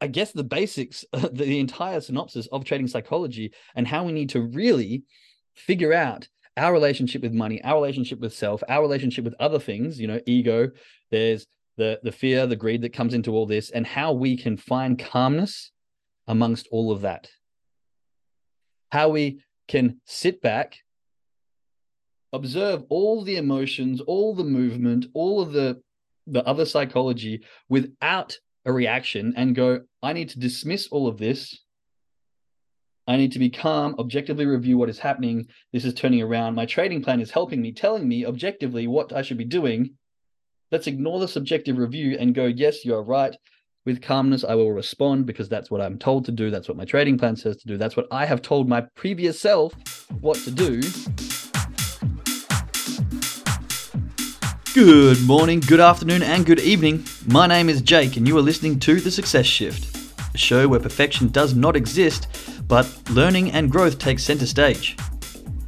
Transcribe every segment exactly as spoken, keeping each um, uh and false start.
I guess, the basics, uh, the entire synopsis of trading psychology and how we need to really figure out our relationship with money, our relationship with self, our relationship with other things, you know, ego, there's the, the fear, the greed that comes into all this, and how we can find calmness amongst all of that. How we can sit back, observe all the emotions, all the movement, all of the, the other psychology without a reaction and go, I need to dismiss all of this. I need to be calm, objectively review what is happening. This is turning around. My trading plan is helping me, telling me objectively what I should be doing. Let's ignore the subjective review and go, yes, you're right. With calmness, I will respond because that's what I'm told to do. That's what my trading plan says to do. That's what I have told my previous self what to do. Good morning, good afternoon, and good evening. My name is Jake, and you are listening to The Success Shift, a show where perfection does not exist, but learning and growth takes center stage.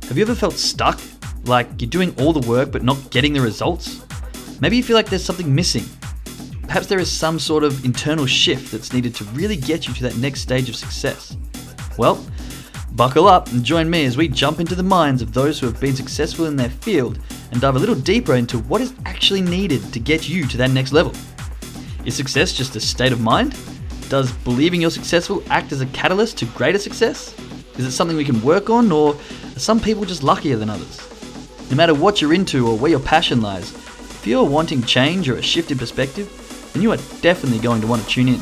Have you ever felt stuck? Like you're doing all the work but not getting the results? Maybe you feel like there's something missing. Perhaps there is some sort of internal shift that's needed to really get you to that next stage of success. Well, buckle up and join me as we jump into the minds of those who have been successful in their field and dive a little deeper into what is actually needed to get you to that next level. Is success just a state of mind? Does believing you're successful act as a catalyst to greater success? Is it something we can work on, or are some people just luckier than others? No matter what you're into or where your passion lies, if you're wanting change or a shift in perspective, then you are definitely going to want to tune in.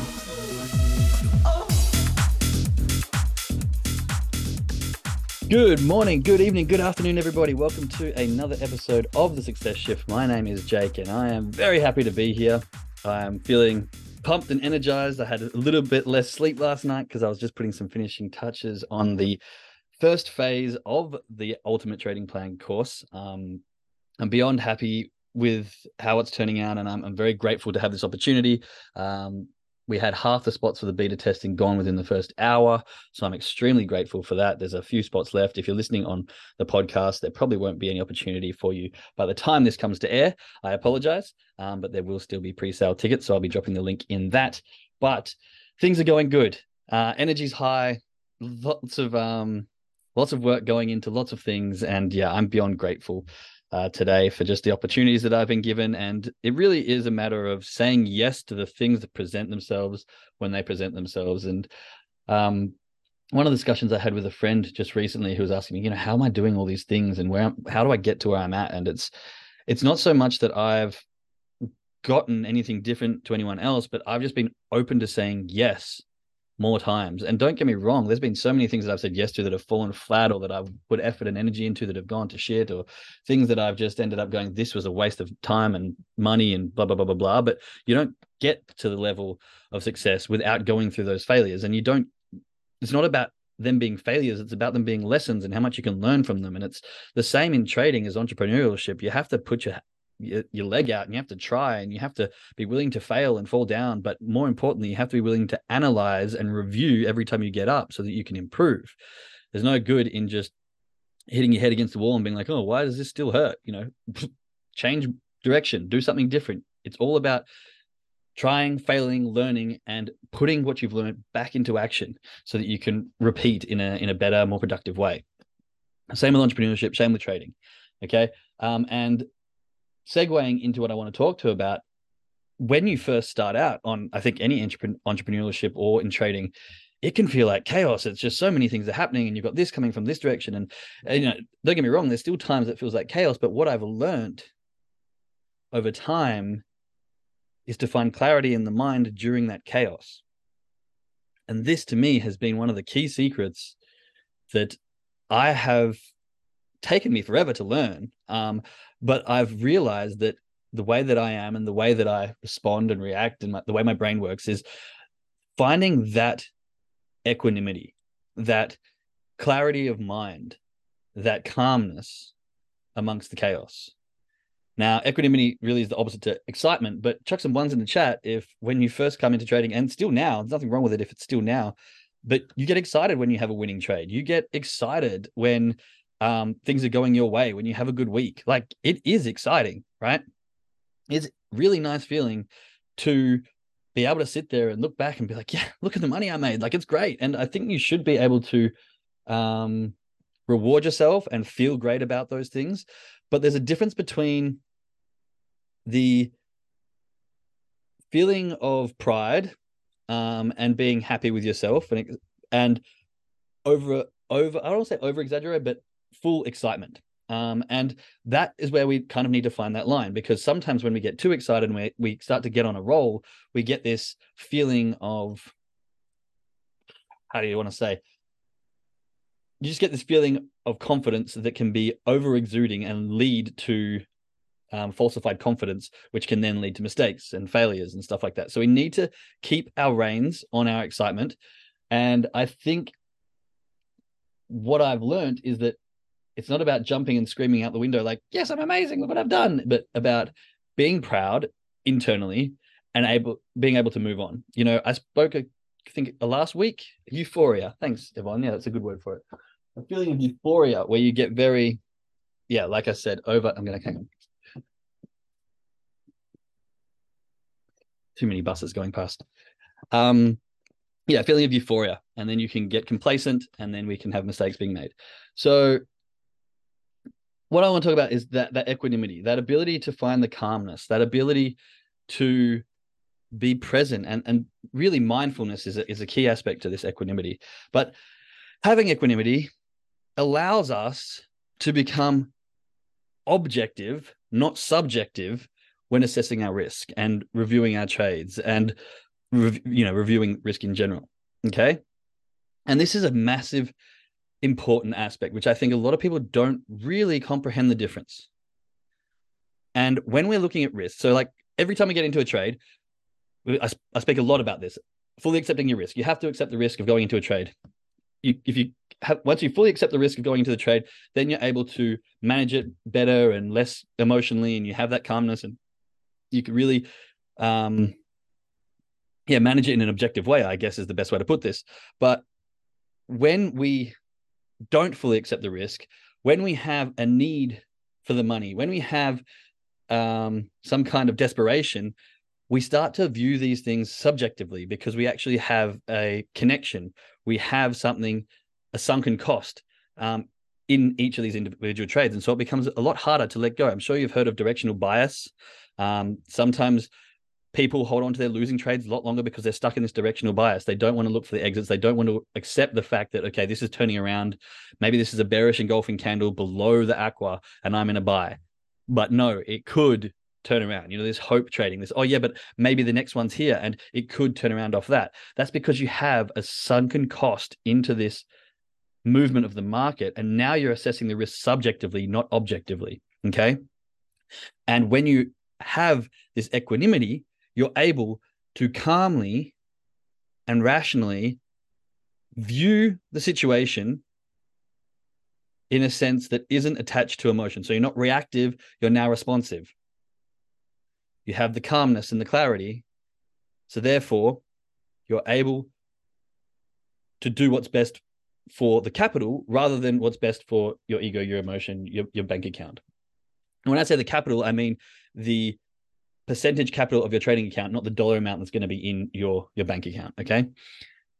Good morning, good evening, good afternoon, everybody. Welcome to another episode of The Success Shift. My name is Jake, and I am very happy to be here. I am feeling pumped and energized. I had a little bit less sleep last night because I was just putting some finishing touches on the first phase of the Ultimate Trading Plan course. Um, I'm beyond happy with how it's turning out, and I'm, I'm very grateful to have this opportunity. Um, We had half the spots for the beta testing gone within the first hour, so I'm extremely grateful for that. There's a few spots left. If you're listening on the podcast, there probably won't be any opportunity for you by the time this comes to air. I apologize, um, but there will still be pre-sale tickets, so I'll be dropping the link in that. But things are going good. Uh, energy's high. Lots of um, lots of work going into lots of things, and yeah, I'm beyond grateful Uh, today for just the opportunities that I've been given. And it really is a matter of saying yes to the things that present themselves when they present themselves. And um, one of the discussions I had with a friend just recently who was asking me, you know, how am I doing all these things and where, how do I get to where I'm at? And it's, it's not so much that I've gotten anything different to anyone else, but I've just been open to saying yes more times. And don't get me wrong, there's been so many things that I've said yes to that have fallen flat, or that I've put effort and energy into that have gone to shit, or things that I've just ended up going, this was a waste of time and money and blah, blah, blah, blah, blah. But you don't get to the level of success without going through those failures. And you don't, it's not about them being failures, it's about them being lessons and how much you can learn from them. And it's the same in trading as entrepreneurship. You have to put your Your, your leg out, and you have to try, and you have to be willing to fail and fall down. But more importantly, you have to be willing to analyze and review every time you get up so that you can improve. There's no good in just hitting your head against the wall and being like, oh, why does this still hurt? You know, change direction, do something different. It's all about trying, failing, learning, and putting what you've learned back into action so that you can repeat in a, in a better, more productive way. Same with entrepreneurship, same with trading. Okay. Um, and segueing into what I want to talk to about, when you first start out on, I think, any entrep- entrepreneurship or in trading, it can feel like chaos. It's just so many things are happening, and you've got this coming from this direction. And, and you know, don't get me wrong, there's still times it feels like chaos. But what I've learned over time is to find clarity in the mind during that chaos. And this, to me, has been one of the key secrets that I have taken me forever to learn. Um, but I've realized that the way that I am and the way that I respond and react and my, the way my brain works is finding that equanimity, that clarity of mind, that calmness amongst the chaos. Now, equanimity really is the opposite to excitement, but chuck some ones in the chat if when you first come into trading, and still now, there's nothing wrong with it if it's still now, but you get excited when you have a winning trade. You get excited when Um, things are going your way, when you have a good week. Like, it is exciting, right? It's a really nice feeling to be able to sit there and look back and be like, yeah, look at the money I made. Like, it's great. And I think you should be able to um, reward yourself and feel great about those things. But there's a difference between the feeling of pride um, and being happy with yourself and, and over, over, I don't want to say over exaggerate, but full excitement. Um, and that is where we kind of need to find that line, because sometimes when we get too excited and we, we start to get on a roll, we get this feeling of, how do you want to say? You just get this feeling of confidence that can be over exuding and lead to um, falsified confidence, which can then lead to mistakes and failures and stuff like that. So we need to keep our reins on our excitement. And I think what I've learned is that it's not about jumping and screaming out the window like, yes, I'm amazing, look what I've done, but about being proud internally and able being able to move on. You know, I spoke, I think, last week, euphoria. Thanks, Devon. Yeah, that's a good word for it. A feeling of euphoria where you get very, yeah, like I said, over. I'm going to hang on. Too many buses going past. Um, yeah, feeling of euphoria. And then you can get complacent and then we can have mistakes being made. So, what I want to talk about is that that equanimity, that ability to find the calmness, that ability to be present. And, and really mindfulness is a, is a key aspect to this equanimity. But having equanimity allows us to become objective, not subjective, when assessing our risk and reviewing our trades and, re- you know, reviewing risk in general. Okay. And this is a massive important aspect, which I think a lot of people don't really comprehend the difference. And when we're looking at risk, so like every time we get into a trade, I, I speak a lot about this, fully accepting your risk. You have to accept the risk of going into a trade. You, if you have, once you fully accept the risk of going into the trade, then you're able to manage it better and less emotionally, and you have that calmness and you can really, um, yeah, manage it in an objective way, I guess is the best way to put this. But when we don't fully accept the risk, when we have a need for the money, when we have um, some kind of desperation, we start to view these things subjectively because we actually have a connection. We have something, a sunken cost um, in each of these individual trades. And so it becomes a lot harder to let go. I'm sure you've heard of directional bias. Um, sometimes people hold on to their losing trades a lot longer because they're stuck in this directional bias. They don't want to look for the exits. They don't want to accept the fact that, okay, this is turning around. Maybe this is a bearish engulfing candle below the aqua and I'm in a buy. But no, it could turn around. You know, this hope trading, this, oh yeah, but maybe the next one's here and it could turn around off that. That's because you have a sunken cost into this movement of the market. And now you're assessing the risk subjectively, not objectively. Okay. And when you have this equanimity, you're able to calmly and rationally view the situation in a sense that isn't attached to emotion. So you're not reactive, you're now responsive. You have the calmness and the clarity. So therefore, you're able to do what's best for the capital rather than what's best for your ego, your emotion, your, your bank account. And when I say the capital, I mean the percentage capital of your trading account, not the dollar amount that's going to be in your your bank account. Okay,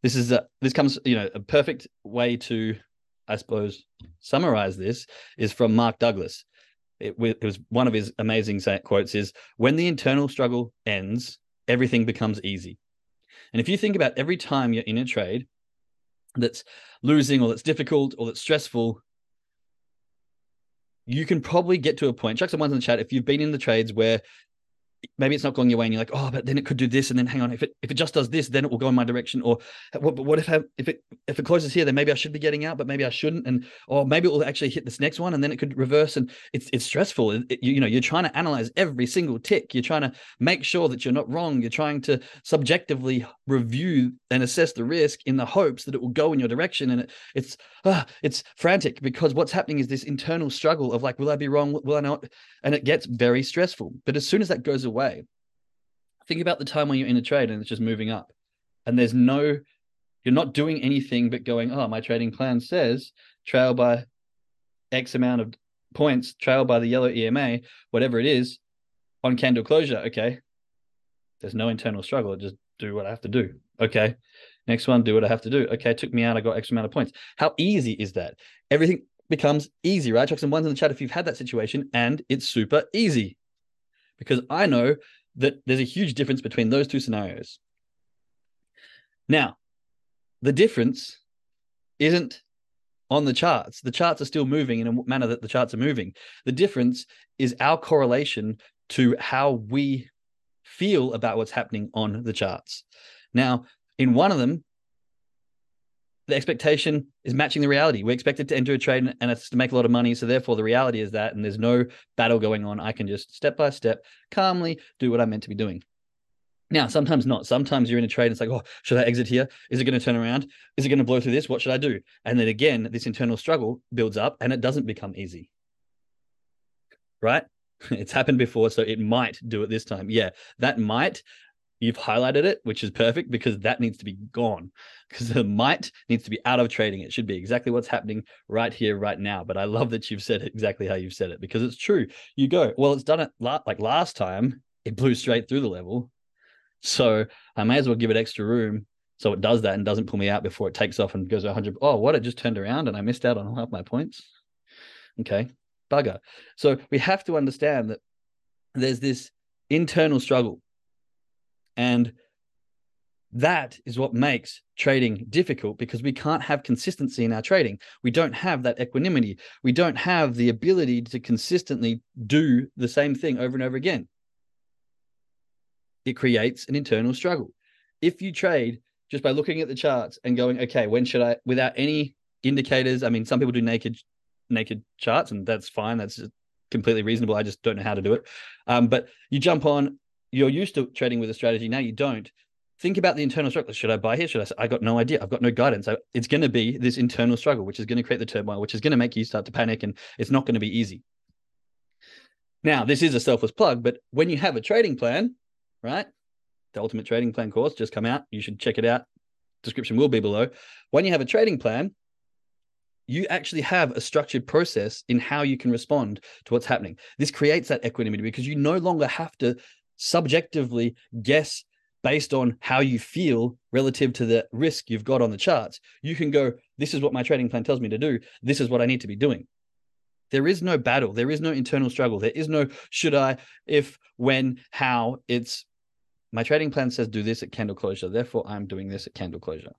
this is a, this comes, you know, a perfect way to, I suppose, summarize this is from Mark Douglas. It, it was one of his amazing quotes is, "When the internal struggle ends, everything becomes easy." And if you think about every time you're in a trade that's losing or that's difficult or that's stressful, you can probably get to a point. Chuck some ones in the chat if you've been in the trades where maybe it's not going your way and you're like, oh, but then it could do this. And then hang on, if it, if it just does this, then it will go in my direction. Or what, what if I, if it, if it closes here, then maybe I should be getting out, but maybe I shouldn't. And, or maybe it will actually hit this next one and then it could reverse. And it's, it's stressful. It, it, you, you know, you're trying to analyze every single tick. You're trying to make sure that you're not wrong. You're trying to subjectively review and assess the risk in the hopes that it will go in your direction. And it, it's, uh, it's frantic because what's happening is this internal struggle of like, will I be wrong? Will I not? And it gets very stressful. But as soon as that goes away, think about the time when you're in a trade and it's just moving up and there's no, you're not doing anything but going, oh, my trading plan says trail by X amount of points, trail by the yellow E M A, whatever it is, on candle closure. Okay, there's no internal struggle. It just do what I have to do. Okay. Next one, do what I have to do. Okay. It took me out. I got X amount of points. How easy is that? Everything becomes easy, right? Chuck some ones in the chat if you've had that situation and it's super easy, because I know that there's a huge difference between those two scenarios. Now, the difference isn't on the charts. The charts are still moving in a manner that the charts are moving. The difference is our correlation to how we feel about what's happening on the charts. Now, in one of them, the expectation is matching the reality. We're expected to enter a trade and it's to make a lot of money. So therefore, the reality is that, and there's no battle going on. I can just step by step, calmly do what I'm meant to be doing. Now, sometimes not. Sometimes you're in a trade and it's like, oh, should I exit here? Is it going to turn around? Is it going to blow through this? What should I do? And then again, this internal struggle builds up and it doesn't become easy, right? It's happened before, so it might do it this time. Yeah, that might, you've highlighted it, which is perfect, because that needs to be gone, because the might needs to be out of trading. It should be exactly what's happening right here, right now. But I love that you've said it exactly how you've said it, because it's true. You go, well, it's done it la- like last time. It blew straight through the level. So I may as well give it extra room so it does that and doesn't pull me out before it takes off and goes one hundred. Oh, what? It just turned around and I missed out on half my points. Okay, bugger. So we have to understand that there's this internal struggle, and that is what makes trading difficult, because we can't have consistency in our trading. We don't have that equanimity. We don't have the ability to consistently do the same thing over and over again. It creates an internal struggle. If you trade just by looking at the charts and going, okay, when should I, without any indicators, I mean, some people do naked naked charts, and that's fine. That's completely reasonable. I just don't know how to do it. Um, but you jump on, you're used to trading with a strategy. Now you don't. Think about the internal struggle. Should I buy here? Should I? I got no idea. I've got no guidance. I, it's going to be this internal struggle, which is going to create the turmoil, which is going to make you start to panic, and it's not going to be easy. Now, this is a selfless plug, but when you have a trading plan, right? The Ultimate Trading Plan course just come out. You should check it out. Description will be below. When you have a trading plan, you actually have a structured process in how you can respond to what's happening. This creates that equanimity, because you no longer have to subjectively guess based on how you feel relative to the risk you've got on the charts. You can go, this is what my trading plan tells me to do. This is what I need to be doing. There is no battle. There is no internal struggle. There is no should I, if, when, how. It's my trading plan says do this at candle closure. Therefore, I'm doing this at candle closure.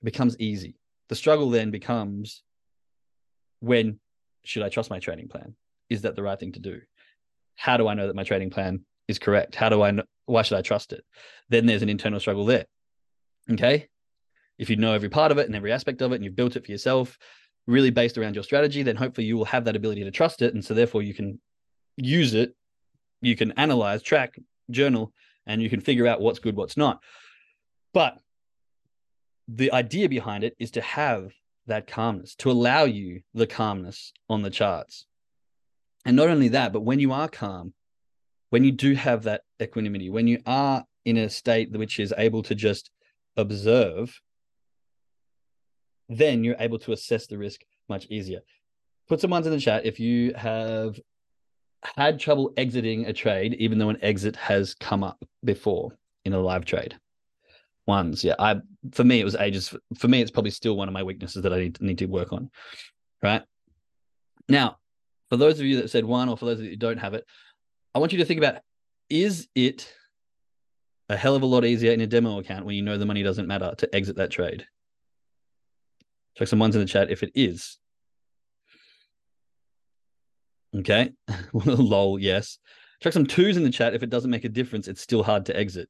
It becomes easy. The struggle then becomes, when should I trust my trading plan? Is that the right thing to do? How do I know that my trading plan is correct? How do I know? Why should I trust it? Then there's an internal struggle there. Okay. If you know every part of it and every aspect of it, and you've built it for yourself, really based around your strategy, then hopefully you will have that ability to trust it. And so therefore you can use it. You can analyze, track, journal, and you can figure out what's good, what's not. But the idea behind it is to have that calmness, to allow you the calmness on the charts. And not only that, but when you are calm, when you do have that equanimity, when you are in a state which is able to just observe, then you're able to assess the risk much easier. Put some ones in the chat if you have had trouble exiting a trade, even though an exit has come up before in a live trade. Ones, yeah. I for me it was ages. For me, it's probably still one of my weaknesses that I need, need to work on. Right now, for those of you that said one, or for those of you that don't have it, I want you to think about: is it a hell of a lot easier in a demo account when you know the money doesn't matter to exit that trade? Check some ones in the chat if it is. Okay, lol, yes. Check some twos in the chat. If it doesn't make a difference, it's still hard to exit.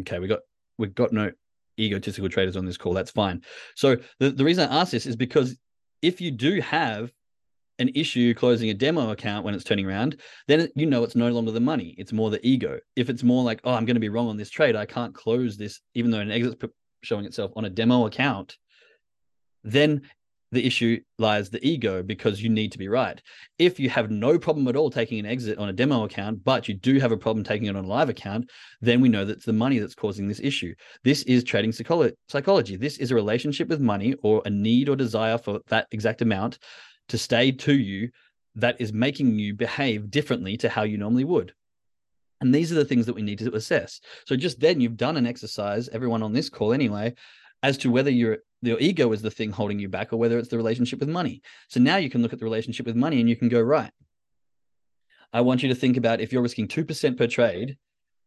Okay, we got we've got no egotistical traders on this call. That's fine. So the, the reason I ask this is because if you do have an issue closing a demo account when it's turning around, then you know it's no longer the money. It's more the ego. If it's more like, oh, I'm going to be wrong on this trade. I can't close this, even though an exit's showing itself on a demo account, then the issue lies the ego, because you need to be right. If you have no problem at all taking an exit on a demo account, but you do have a problem taking it on a live account, then we know that it's the money that's causing this issue. This is trading psychology. This is a relationship with money, or a need or desire for that exact amount to stay to you that is making you behave differently to how you normally would. And these are the things that we need to assess. So just then you've done an exercise, everyone on this call anyway, as to whether your your ego is the thing holding you back or whether it's the relationship with money. So now you can look at the relationship with money and you can go, right, I want you to think about if you're risking two percent per trade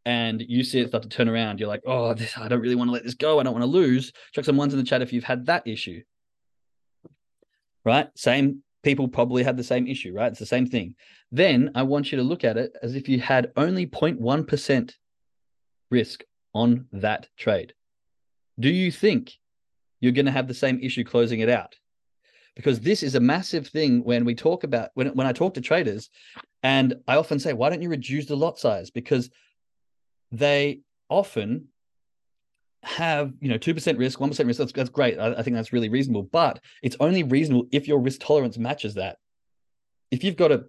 and you see it start to turn around, you're like, oh, this, I don't really want to let this go. I don't want to lose. Chuck some ones in the chat if you've had that issue, right? Same people probably had the same issue, right? It's the same thing. Then I want you to look at it as if you had only zero point one percent risk on that trade. Do you think you're going to have the same issue closing it out? Because this is a massive thing when we talk about, when, when I talk to traders, and I often say, why don't you reduce the lot size? Because they often have, you know, two percent risk, one percent risk. That's, that's great. I, I think that's really reasonable, but it's only reasonable if your risk tolerance matches that. If you've got a one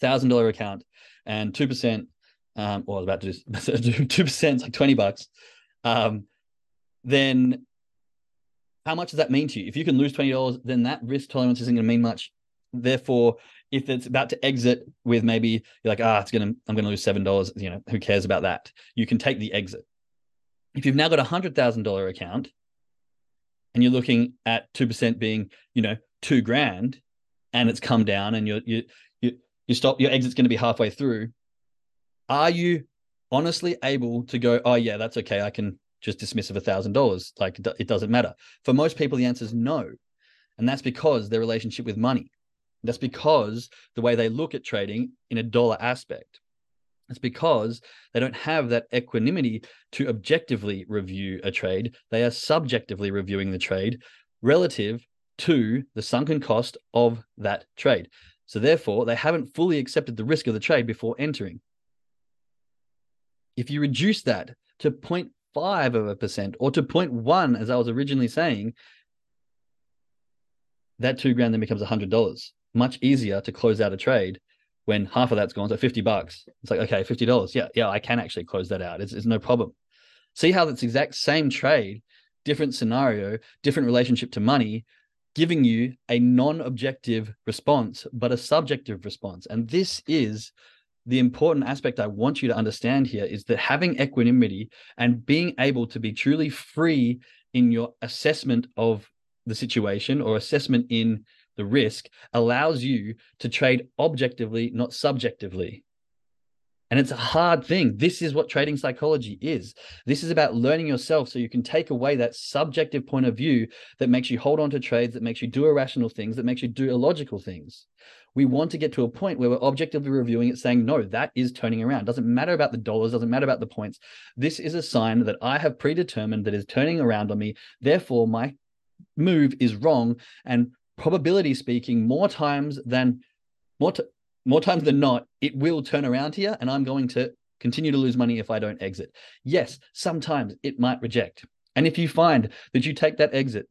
thousand dollar account and two percent, um, well, I was about to do two percent is like twenty bucks. Um, then how much does that mean to you? If you can lose twenty dollars, then that risk tolerance isn't going to mean much. Therefore, if it's about to exit with maybe you're like, ah, it's going to, I'm going to lose seven dollars. You know, who cares about that? You can take the exit. If you've now got a one hundred thousand dollar account and you're looking at two percent being, you know, two grand and it's come down and you're, you, you, you stop, your exit's going to be halfway through. Are you honestly able to go, oh yeah, that's okay. I can just dismiss of one thousand dollars. Like it doesn't matter. For most people, the answer is no. And that's because their relationship with money. That's because the way they look at trading in a dollar aspect. It's because they don't have that equanimity to objectively review a trade. They are subjectively reviewing the trade relative to the sunken cost of that trade. So therefore, they haven't fully accepted the risk of the trade before entering. If you reduce that to zero point five of a percent or to zero point one, as I was originally saying, that two grand then becomes one hundred dollars. Much easier to close out a trade when half of that's gone, so fifty bucks. It's like, okay, fifty dollars. Yeah, yeah, I can actually close that out. It's, it's no problem. See how that's exact same trade, different scenario, different relationship to money, giving you a non-objective response, but a subjective response. And this is the important aspect I want you to understand here, is that having equanimity and being able to be truly free in your assessment of the situation or assessment in the risk allows you to trade objectively, not subjectively. And it's a hard thing. This is what trading psychology is. This is about learning yourself so you can take away that subjective point of view that makes you hold on to trades, that makes you do irrational things, that makes you do illogical things. We want to get to a point where we're objectively reviewing it, saying, no, that is turning around. Doesn't matter about the dollars, doesn't matter about the points. This is a sign that I have predetermined that is turning around on me. Therefore, my move is wrong, and probability speaking, more times than more, t more times than not, it will turn around here, and I'm going to continue to lose money if I don't exit. Yes, sometimes it might reject. And if you find that you take that exit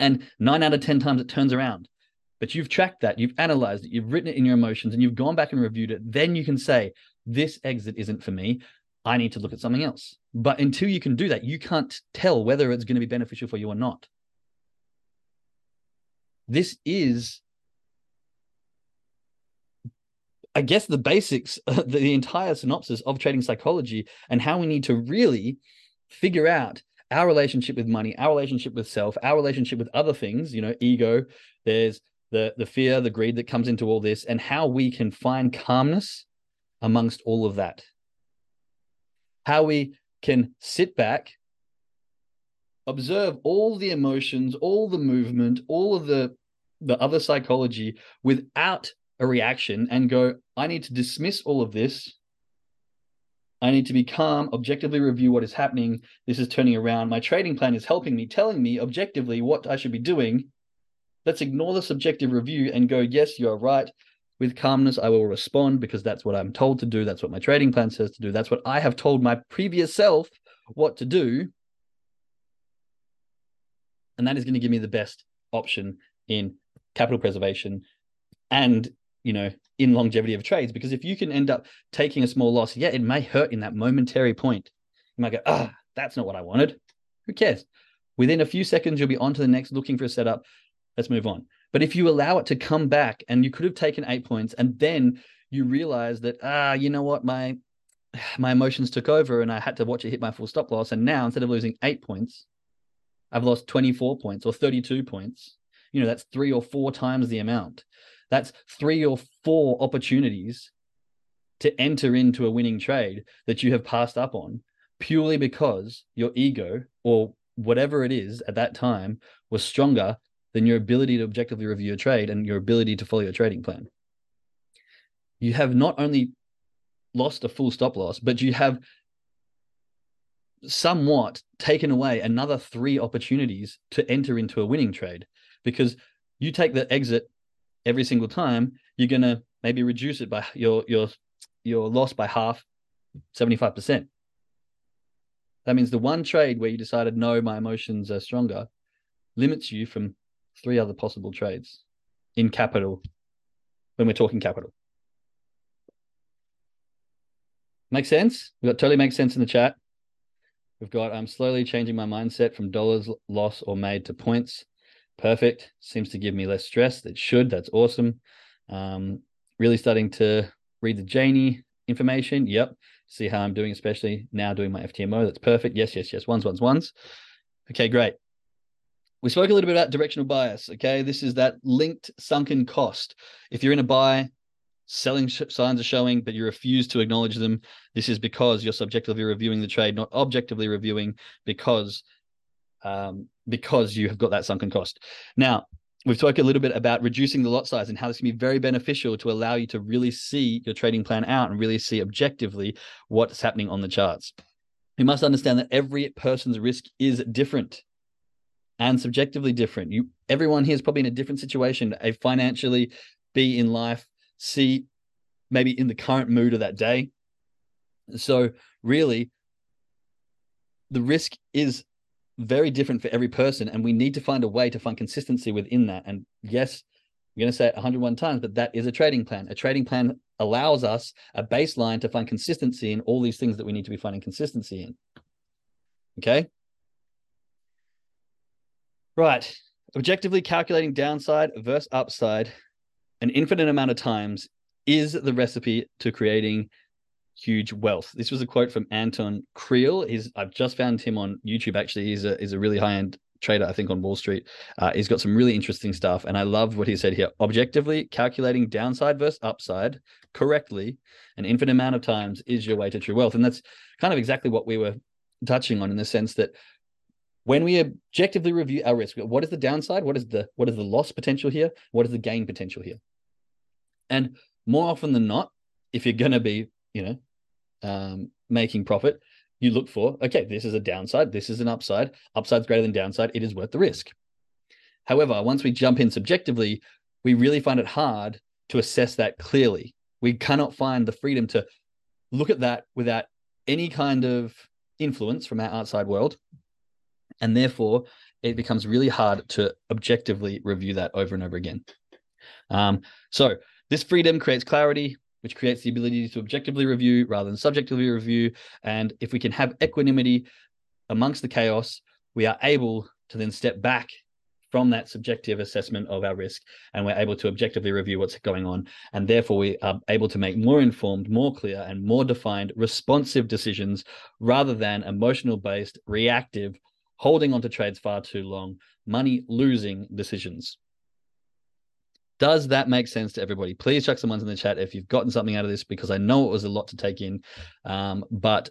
and nine out of ten times it turns around, but you've tracked that, you've analyzed it, you've written it in your emotions, and you've gone back and reviewed it, then you can say, this exit isn't for me. I need to look at something else. But until you can do that, you can't tell whether it's going to be beneficial for you or not. This is, I guess, the basics, the, the entire synopsis of trading psychology and how we need to really figure out our relationship with money, our relationship with self, our relationship with other things, you know, ego, there's the, the fear, the greed that comes into all this, and how we can find calmness amongst all of that. How we can sit back, observe all the emotions, all the movement, all of the the other psychology without a reaction and go, I need to dismiss all of this. I need to be calm, objectively review what is happening. This is turning around. My trading plan is helping me, telling me objectively what I should be doing. Let's ignore the subjective review and go, yes, you're right. With calmness, I will respond because that's what I'm told to do. That's what my trading plan says to do. That's what I have told my previous self what to do. And that is going to give me the best option in capital preservation and, you know, in longevity of trades. Because if you can end up taking a small loss, yeah, it may hurt in that momentary point. You might go, ah, that's not what I wanted. Who cares? Within a few seconds, you'll be on to the next, looking for a setup. Let's move on. But if you allow it to come back, and you could have taken eight points, and then you realize that, ah, you know what, my my emotions took over and I had to watch it hit my full stop loss. And now instead of losing eight points, I've lost twenty-four points or thirty-two points. You know, that's three or four times the amount. That's three or four opportunities to enter into a winning trade that you have passed up on purely because your ego or whatever it is at that time was stronger than your ability to objectively review your trade and your ability to follow your trading plan. You have not only lost a full stop loss, but you have somewhat taken away another three opportunities to enter into a winning trade, because you take the exit every single time, you're going to maybe reduce it by your, your, your loss by half, seventy-five percent. That means the one trade where you decided, no, my emotions are stronger, limits you from three other possible trades in capital when we're talking capital. Make sense? We've got totally makes sense in the chat. We've got, I'm slowly changing my mindset from dollars loss or made to points. Perfect. Seems to give me less stress. It should. That's awesome. Um, really starting to read the Janie information. Yep. See how I'm doing, especially now doing my F T M O. That's perfect. Yes, yes, yes. Ones, ones, ones. Okay, great. We spoke a little bit about directional bias. Okay. This is that linked sunken cost. If you're in a buy, selling signs are showing, but you refuse to acknowledge them. This is because you're subjectively reviewing the trade, not objectively reviewing, because um, because you have got that sunken cost. Now, we've talked a little bit about reducing the lot size and how this can be very beneficial to allow you to really see your trading plan out and really see objectively what's happening on the charts. You must understand that every person's risk is different and subjectively different. You, everyone here is probably in a different situation, A financially, B in life, see maybe in the current mood of that day. So really, the risk is very different for every person, and we need to find a way to find consistency within that. And yes, I'm going to say it one hundred one times, but that is a trading plan. A trading plan allows us a baseline to find consistency in all these things that we need to be finding consistency in. Okay? Right. Objectively calculating downside versus upside an infinite amount of times is the recipe to creating huge wealth. This was a quote from Anton Creel. He's, I've just found him on YouTube, actually. He's a, he's a really high-end trader, I think, on Wall Street. Uh, he's got some really interesting stuff, and I love what he said here. Objectively calculating downside versus upside correctly an infinite amount of times is your way to true wealth. And that's kind of exactly what we were touching on, in the sense that when we objectively review our risk, what is the downside? What is the, what is the loss potential here? What is the gain potential here? And more often than not, if you're going to be, you know, um, making profit, you look for, okay, this is a downside, this is an upside. Upside's greater than downside. It is worth the risk. However, once we jump in subjectively, we really find it hard to assess that clearly. We cannot find the freedom to look at that without any kind of influence from our outside world. And therefore, it becomes really hard to objectively review that over and over again. Um, so, this freedom creates clarity, which creates the ability to objectively review rather than subjectively review. And if we can have equanimity amongst the chaos, we are able to then step back from that subjective assessment of our risk, and we're able to objectively review what's going on. And therefore, we are able to make more informed, more clear, and more defined, responsive decisions rather than emotional-based, reactive, holding onto trades far too long, money-losing decisions. Does that make sense to everybody? Please chuck some ones in the chat if you've gotten something out of this, because I know it was a lot to take in. Um, but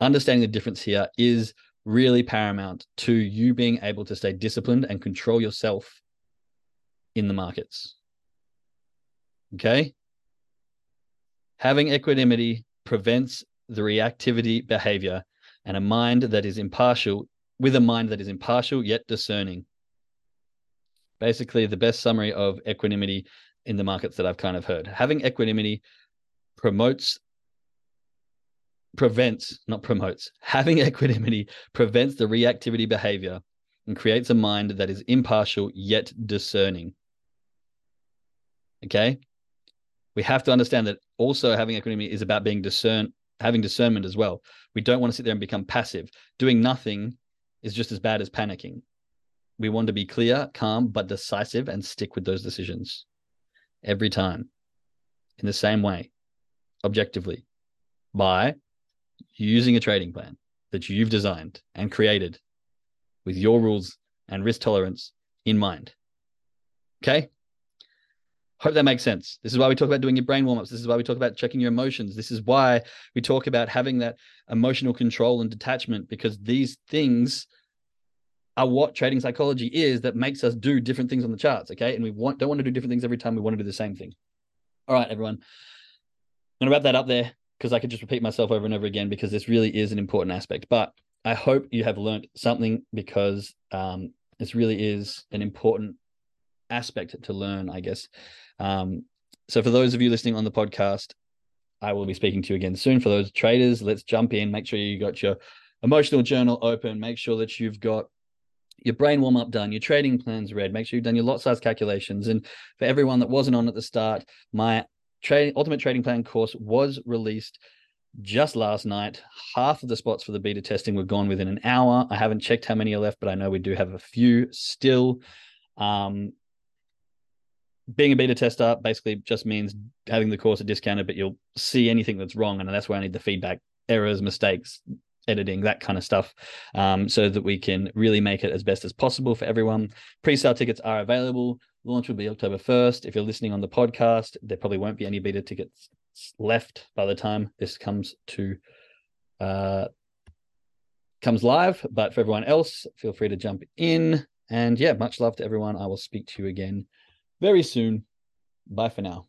understanding the difference here is really paramount to you being able to stay disciplined and control yourself in the markets. Okay? Having equanimity prevents the reactivity behavior and a mind that is impartial, with a mind that is impartial yet discerning. Basically, the best summary of equanimity in the markets that I've kind of heard. Having equanimity promotes, prevents, not promotes, having equanimity prevents the reactivity behavior and creates a mind that is impartial yet discerning. Okay? We have to understand that also having equanimity is about being discern, having discernment as well. We don't want to sit there and become passive. Doing nothing is just as bad as panicking. we want to be clear, calm, but decisive, and stick with those decisions every time in the same way, objectively, by using a trading plan that you've designed and created with your rules and risk tolerance in mind. Okay? Hope that makes sense. This is why we talk about doing your brain warm-ups. This is why we talk about checking your emotions. This is why we talk about having that emotional control and detachment, because these things are what trading psychology is that makes us do different things on the charts, okay? And we want don't want to do different things every time. We want to do the same thing. All right, everyone. I'm going to wrap that up there because I could just repeat myself over and over again because this really is an important aspect. But I hope you have learned something because um, this really is an important aspect to learn, I guess. Um, so for those of you listening on the podcast, I will be speaking to you again soon. For those traders, let's jump in. Make sure you got your emotional journal open. Make sure that you've got your brain warm-up done, your trading plans read. Make sure you've done your lot size calculations. And for everyone that wasn't on at the start, my tra- Ultimate Trading Plan course was released just last night. Half of the spots for the beta testing were gone within an hour. I haven't checked how many are left, but I know we do have a few still. Um, being a beta tester basically just means having the course discounted, but you'll see anything that's wrong. And that's where I need the feedback, errors, mistakes, editing, that kind of stuff, um, so that we can really make it as best as possible for everyone. Pre-sale tickets are available. Launch will be October first. If you're listening on the podcast, there probably won't be any beta tickets left by the time this comes to uh, comes live. But for everyone else, feel free to jump in. And yeah, much love to everyone. I will speak to you again very soon. Bye for now.